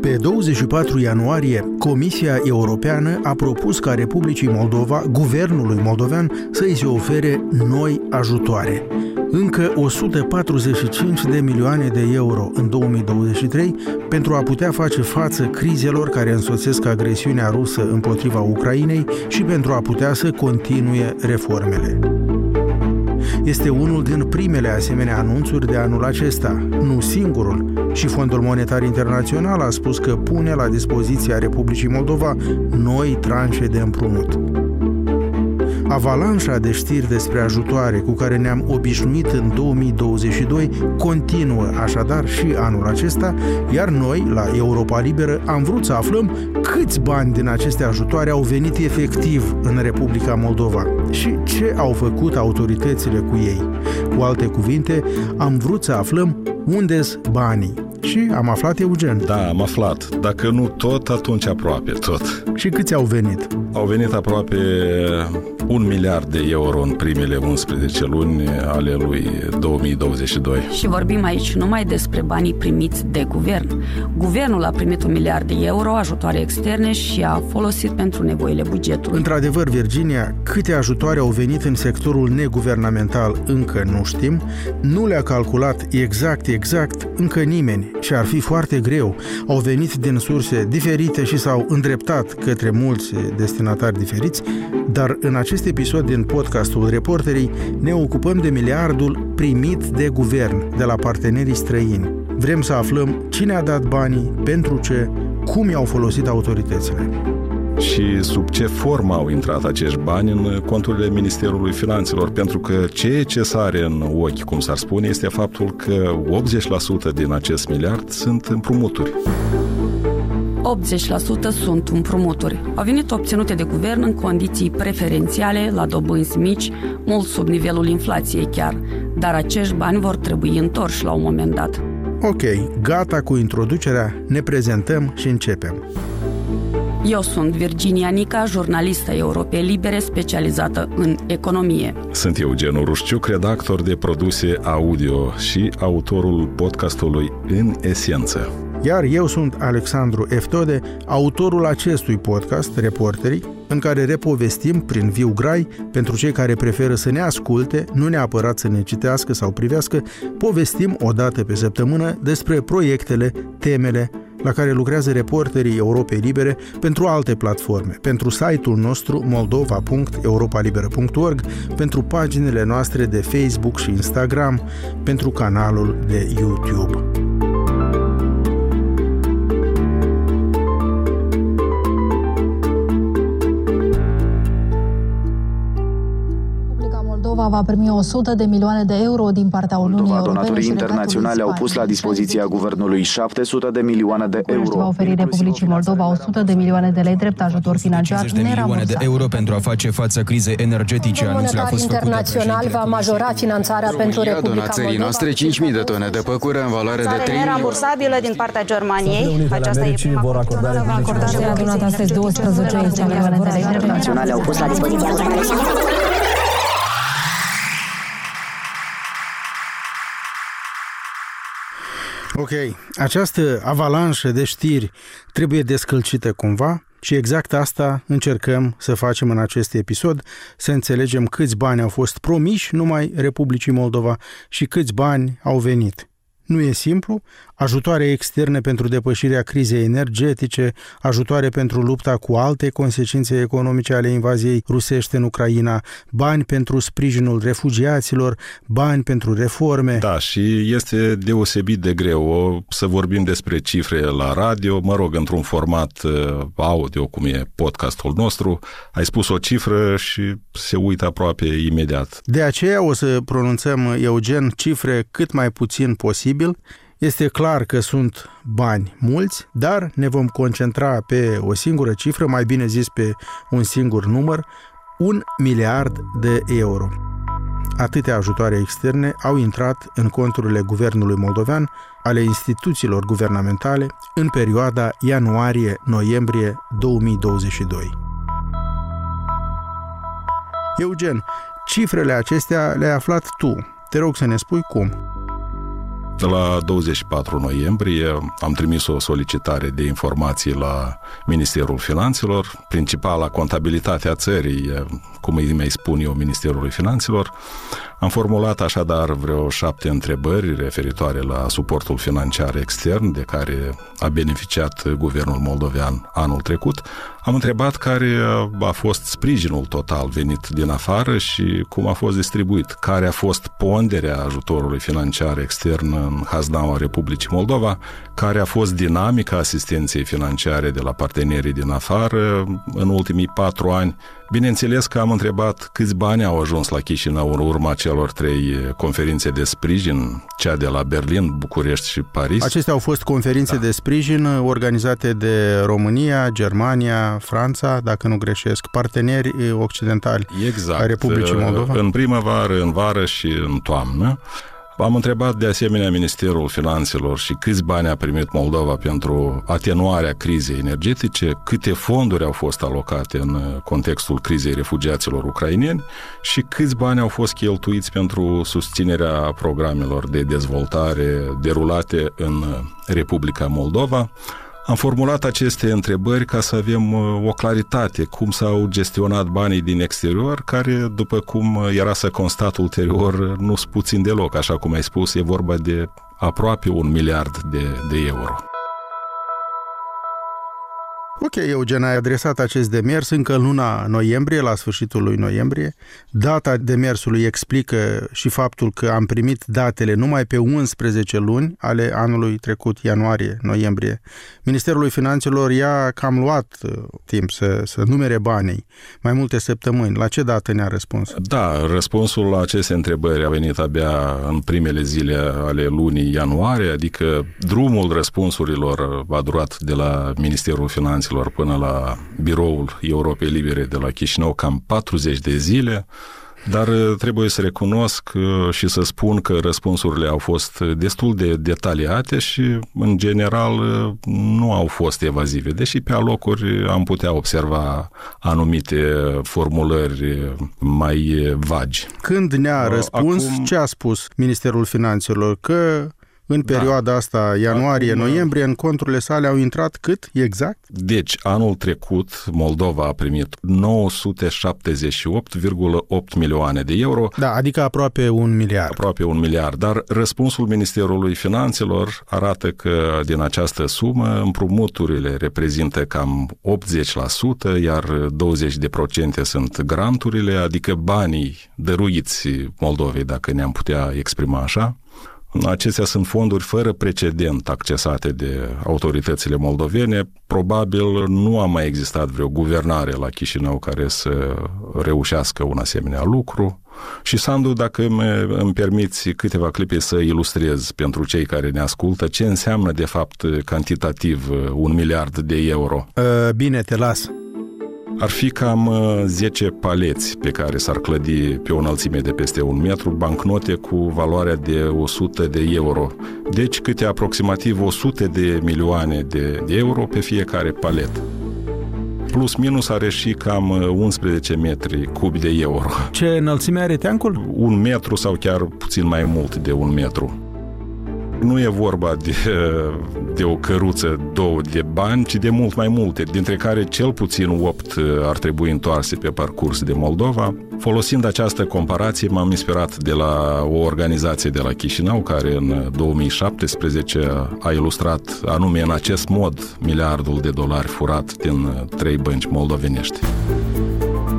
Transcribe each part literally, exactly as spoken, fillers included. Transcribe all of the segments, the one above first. Pe douăzeci și patru ianuarie, Comisia Europeană a propus ca Republicii Moldova, guvernului moldovean, să îi se ofere noi ajutoare. Încă o sută patruzeci și cinci de milioane de euro în două mii douăzeci și trei pentru a putea face față crizelor care însoțesc agresiunea rusă împotriva Ucrainei și pentru a putea să continue reformele. Este unul din primele asemenea anunțuri de anul acesta, nu singurul, și Fondul Monetar Internațional a spus că pune la dispoziția Republicii Moldova noi tranșe de împrumut. Avalanșa de știri despre ajutoare cu care ne-am obișnuit în două mii douăzeci și doi continuă așadar și anul acesta, iar noi, la Europa Liberă, am vrut să aflăm câți bani din aceste ajutoare au venit efectiv în Republica Moldova și ce au făcut autoritățile cu ei. Cu alte cuvinte, am vrut să aflăm unde-s banii. Și am aflat, Eugen. Da, am aflat. Dacă nu tot, atunci aproape tot. Și câți au venit? Au venit aproape un miliard de euro în primele unsprezece luni ale lui două mii douăzeci și doi. Și vorbim aici numai despre banii primiți de guvern. Guvernul a primit un miliard de euro ajutoare externe și a folosit pentru nevoile bugetului. Într-adevăr, Virginia, câte ajutoare au venit în sectorul neguvernamental încă nu știm, nu le-a calculat exact, exact încă nimeni și ar fi foarte greu. Au venit din surse diferite și s-au îndreptat către mulți destinatari diferiți, dar în acest În acest episod din podcastul Reporterii ne ocupăm de miliardul primit de guvern de la partenerii străini. Vrem să aflăm cine a dat banii, pentru ce, cum i-au folosit autoritățile. Și sub ce formă au intrat acești bani în conturile Ministerului Finanțelor, pentru că ceea ce sare în ochi, cum s-ar spune, este faptul că optzeci la sută din acest miliard sunt împrumuturi. optzeci la sută sunt împrumuturi. Au venit obținute de guvern în condiții preferențiale, la dobânzi mici, mult sub nivelul inflației chiar, dar acești bani vor trebui întorși la un moment dat. Ok, gata cu introducerea, ne prezentăm și începem. Eu sunt Virginia Nica, jurnalistă Europei Libere, specializată în economie. Sunt Eugeniu Rușciuc, redactor de produse audio și autorul podcastului În Esență. Iar eu sunt Alexandru Eftode, autorul acestui podcast, Reporterii, în care repovestim prin viu grai, pentru cei care preferă să ne asculte, nu neapărat să ne citească sau privească, povestim o dată pe săptămână despre proiectele, temele, la care lucrează reporterii Europei Libere pentru alte platforme, pentru site-ul nostru moldova punct europa liberă punct org, pentru paginile noastre de Facebook și Instagram, pentru canalul de YouTube. Va primi o sută de milioane de euro din partea Uniunii Europene. Donatorii internaționale au pus la dispoziția guvernului șapte sute de milioane de euro. Va oferi Republicii Moldova o sută de milioane de lei drept ajutor financiar nerambursat. cincizeci de milioane de euro pentru a face față crizei energetice. Anunțul a fost făcut. Fondul Monetar Internațional va majora finanțarea pentru Republica Moldova. Țării noastre cinci mii de tone de păcură în valoare de trei milioane. Nerambursabilă din partea Germaniei. Aceasta e prima vor acorda de adunat astăzi douăsprezece milioane de lei drept naționale au pus la dispoziția Ok, această avalanșă de știri trebuie descălcită cumva și exact asta încercăm să facem în acest episod, să înțelegem câți bani au fost promiși numai Republicii Moldova și câți bani au venit. Nu e simplu, ajutoare externe pentru depășirea crizei energetice, ajutoare pentru lupta cu alte consecințe economice ale invaziei rusești în Ucraina, bani pentru sprijinul refugiaților, bani pentru reforme. Da, și este deosebit de greu să vorbim despre cifre la radio, mă rog, într-un format audio, cum e podcastul nostru, ai spus o cifră și se uită aproape imediat. De aceea o să pronunțăm, Eugen, cifre cât mai puțin posibil. Este clar că sunt bani mulți, dar ne vom concentra pe o singură cifră, mai bine zis pe un singur număr, un miliard de euro. Atâtea ajutoare externe au intrat în conturile guvernului moldovean, ale instituțiilor guvernamentale, în perioada ianuarie-noiembrie două mii douăzeci și doi. Eugen, cifrele acestea le-ai aflat tu. Te rog să ne spui cum. La douăzeci și patru noiembrie am trimis o solicitare de informații la Ministerul Finanțelor. Principala contabilitate a țării, cum îi mai spun eu, Ministerului Finanțelor. Am formulat așadar vreo șapte întrebări referitoare la suportul financiar extern de care a beneficiat guvernul moldovean anul trecut. Am întrebat care a fost sprijinul total venit din afară și cum a fost distribuit, care a fost ponderea ajutorului financiar extern în haznaua Republicii Moldova, care a fost dinamica asistenței financiare de la partenerii din afară în ultimii patru ani. Bineînțeles că am întrebat câți bani au ajuns la Chișinău în urma celor trei conferințe de sprijin, cea de la Berlin, București și Paris. Acestea au fost conferințe da. de sprijin organizate de România, Germania, Franța, dacă nu greșesc, parteneri occidentali exact. a Republicii Moldova. În primăvară, în vară și în toamnă. Am întrebat de asemenea Ministerul Finanțelor și câți bani a primit Moldova pentru atenuarea crizei energetice, câte fonduri au fost alocate în contextul crizei refugiaților ucraineni și câți bani au fost cheltuiți pentru susținerea programelor de dezvoltare derulate în Republica Moldova. Am formulat aceste întrebări ca să avem o claritate cum s-au gestionat banii din exterior, care, după cum era să constat ulterior, nu sunt puțin deloc. Așa cum ai spus, e vorba de aproape un miliard de, de euro. Ok, Eugen, ai adresat acest demers încă în luna noiembrie, la sfârșitul lui noiembrie. Data demersului explică și faptul că am primit datele numai pe unsprezece luni ale anului trecut, ianuarie, noiembrie. Ministerul Finanțelor i-a cam luat timp să, să numere banii, mai multe săptămâni. La ce dată ne-a răspuns? Da, răspunsul la aceste întrebări a venit abia în primele zile ale lunii ianuarie, adică drumul răspunsurilor a durat de la Ministerul Finanțelor până la biroul Europei Libere de la Chișinău cam patruzeci de zile, dar trebuie să recunosc și să spun că răspunsurile au fost destul de detaliate și, în general, nu au fost evazive, deși pe alocuri am putea observa anumite formulări mai vagi. Când ne-a răspuns, Acum... ce a spus Ministerul Finanțelor? Că... În perioada da. asta, ianuarie-noiembrie, în conturile sale au intrat cât exact? Deci, anul trecut, Moldova a primit nouă sute șaptezeci și opt virgulă opt milioane de euro. Da, adică aproape un miliard. Aproape un miliard, dar răspunsul Ministerului Finanțelor arată că din această sumă împrumuturile reprezintă cam optzeci la sută, iar douăzeci la sută sunt granturile, adică banii dăruiți Moldovei, dacă ne-am putea exprima așa. Acestea sunt fonduri fără precedent accesate de autoritățile moldovene. Probabil nu a mai existat vreo guvernare la Chișinău care să reușească un asemenea lucru. Și, Sandu, dacă îmi permiți câteva clipe să ilustrez pentru cei care ne ascultă ce înseamnă, de fapt, cantitativ un miliard de euro. Bine, te las. Ar fi cam zece paleți pe care s-ar clădi pe o înălțime de peste un metru bancnote cu valoarea de o sută de euro. Deci câte aproximativ o sută de milioane de euro pe fiecare palet. Plus minus are și cam unsprezece metri cubi de euro. Ce înălțime are teancul? Un metru sau chiar puțin mai mult de un metru. Nu e vorba de, de o căruță, două de bani, ci de mult mai multe, dintre care cel puțin opt ar trebui întoarse pe parcurs de Moldova. Folosind această comparație, m-am inspirat de la o organizație de la Chișinău, care în două mii șaptesprezece a ilustrat anume în acest mod miliardul de dolari furat din trei bănci moldovenești.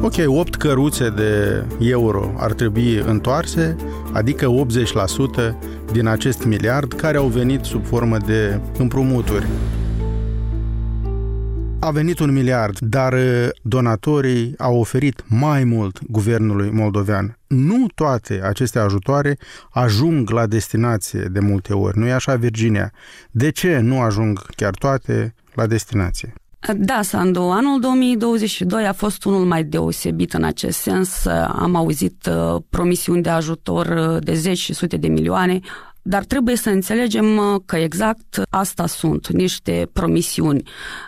Ok, opt căruțe de euro ar trebui întoarse, adică optzeci la sută din acest miliard care au venit sub formă de împrumuturi. A venit un miliard, dar donatorii au oferit mai mult guvernului moldovean. Nu toate aceste ajutoare ajung la destinație de multe ori, nu-i așa, Virginia? De ce nu ajung chiar toate la destinație? Da, Sandu, anul două mii douăzeci și doi a fost unul mai deosebit în acest sens. Am auzit promisiuni de ajutor de zeci și sute de milioane, dar trebuie să înțelegem că exact asta sunt, niște promisiuni.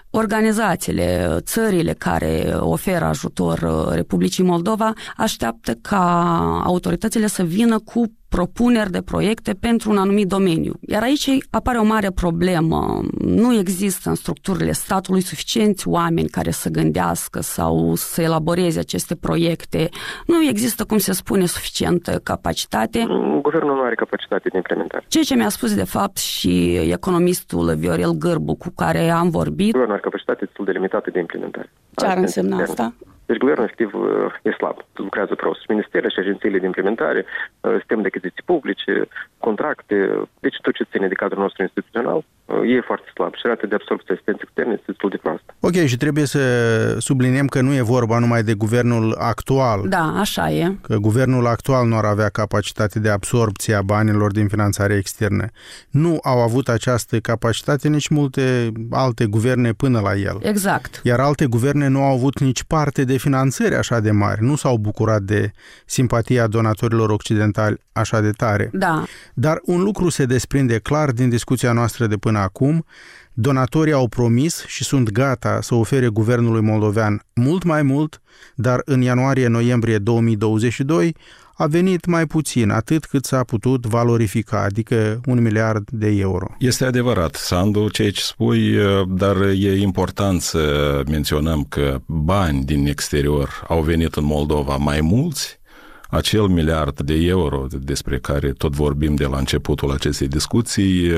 Organizațiile, țările care oferă ajutor Republicii Moldova așteaptă ca autoritățile să vină cu propuneri de proiecte pentru un anumit domeniu. Iar aici apare o mare problemă. Nu există în structurile statului suficienți oameni care să gândească sau să elaboreze aceste proiecte. Nu există, cum se spune, suficientă capacitate. Guvernul nu are capacitate de implementare. Ceea ce mi-a spus, de fapt, și economistul Viorel Gârbu, cu care am vorbit. Guvernul are capacitate destul de limitată de implementare. Ce ar însemna asta? Deci guvernul efectiv e slab, lucrează prost. Ministerele și agențiile de implementare, sistem de achiziții publice, contracte, deci tot ce ține de cadrul nostru instituțional, e foarte slab și rata de absorbție asistenței externe este destul de proastă. Ok, și trebuie să subliniem că nu e vorba numai de guvernul actual. Da, așa e. Că guvernul actual nu ar avea capacitate de absorbție a banilor din finanțare externe. Nu au avut această capacitate nici multe alte guverne până la el. Exact. Iar alte guverne nu au avut nici parte de finanțări așa de mari, nu s-au bucurat de simpatia donatorilor occidentali așa de tare. Da. Dar un lucru se desprinde clar din discuția noastră de până acum, donatorii au promis și sunt gata să ofere guvernului moldovean mult mai mult, dar în ianuarie-noiembrie două mii douăzeci și doi a venit mai puțin, atât cât s-a putut valorifica, adică un miliard de euro. Este adevărat, Sandu, ceea ce spui, dar e important să menționăm că bani din exterior au venit în Moldova mai mulți. Acel miliard de euro despre care tot vorbim de la începutul acestei discuții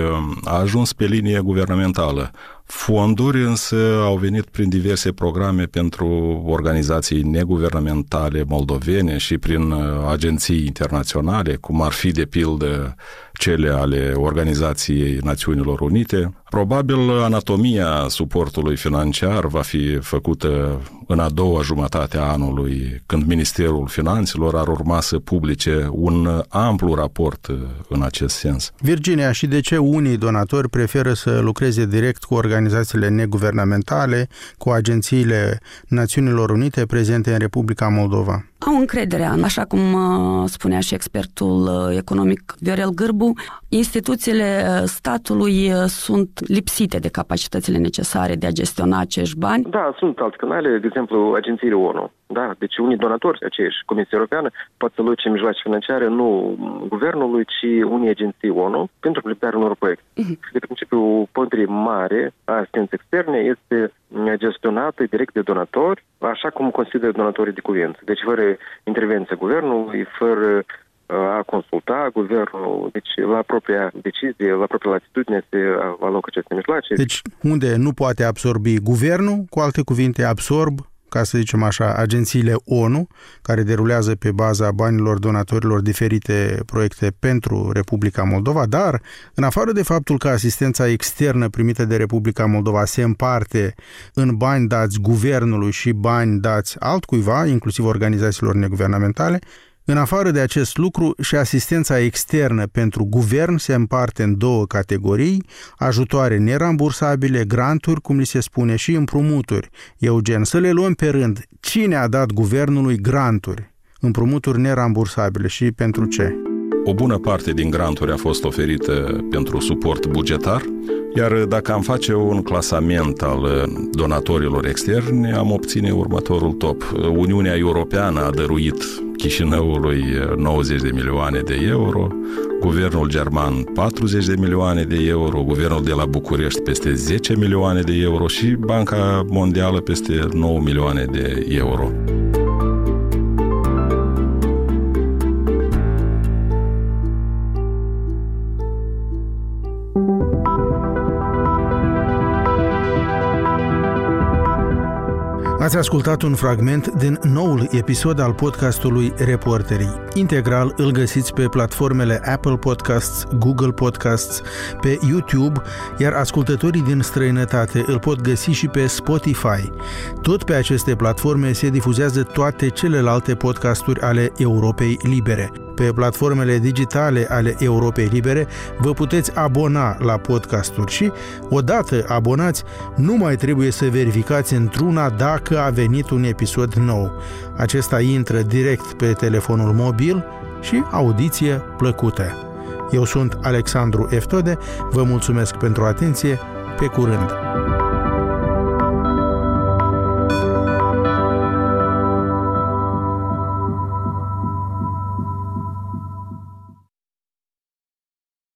a ajuns pe linie guvernamentală. Fonduri însă au venit prin diverse programe pentru organizații neguvernamentale moldovene și prin agenții internaționale, cum ar fi de pildă cele ale Organizației Națiunilor Unite. Probabil anatomia suportului financiar va fi făcută în a doua jumătate a anului, când Ministerul Finanțelor ar urma să publice un amplu raport în acest sens. Virginia, și de ce unii donatori preferă să lucreze direct cu organizațiile neguvernamentale, cu agențiile Națiunilor Unite prezente în Republica Moldova? Au încrederea, așa cum spunea și expertul economic Viorel Gârbu, instituțiile statului sunt lipsite de capacitățile necesare de a gestiona acești bani. Da, sunt alte canale, de exemplu, agențiile O N U. Da, deci unii donatori, aceeași Comisia Europeană, pot să luce mijloace financiare nu guvernului, ci unii agenții O N U pentru implementarea unor proiecte. De principiu, pondere mare a asistenței externe este gestionată direct de donatori, așa cum consideră donatorii de cuvânt. Deci fără intervenția guvernului, fără a consulta guvernul, deci la propria decizie, la propria latitudine se alocă aceste mijloace. Deci unde nu poate absorbi guvernul, cu alte cuvinte absorb, ca să zicem așa, agențiile O N U, care derulează pe baza banilor donatorilor diferite proiecte pentru Republica Moldova, dar, în afară de faptul că asistența externă primită de Republica Moldova se împarte în bani dați guvernului și bani dați altcuiva, inclusiv organizațiilor neguvernamentale, în afară de acest lucru, și asistența externă pentru guvern se împarte în două categorii, ajutoare nerambursabile, granturi, cum li se spune, și împrumuturi. Eugen, să le luăm pe rând. Cine a dat guvernului granturi, împrumuturi nerambursabile și pentru ce? O bună parte din granturi a fost oferită pentru suport bugetar, iar dacă am face un clasament al donatorilor externi, am obține următorul top. Uniunea Europeană a dăruit Chișinăului nouăzeci de milioane de euro, guvernul german patruzeci de milioane de euro, guvernul de la București peste zece milioane de euro și Banca Mondială peste nouă milioane de euro. Ați ascultat un fragment din noul episod al podcastului Reporterii. Integral îl găsiți pe platformele Apple Podcasts, Google Podcasts, pe YouTube, iar ascultătorii din străinătate îl pot găsi și pe Spotify. Tot pe aceste platforme se difuzează toate celelalte podcasturi ale Europei Libere. Pe platformele digitale ale Europei Libere vă puteți abona la podcasturi și, odată abonați, nu mai trebuie să verificați într-una dacă a venit un episod nou. Acesta intră direct pe telefonul mobil și audiție plăcută. Eu sunt Alexandru Eftode, vă mulțumesc pentru atenție, pe curând!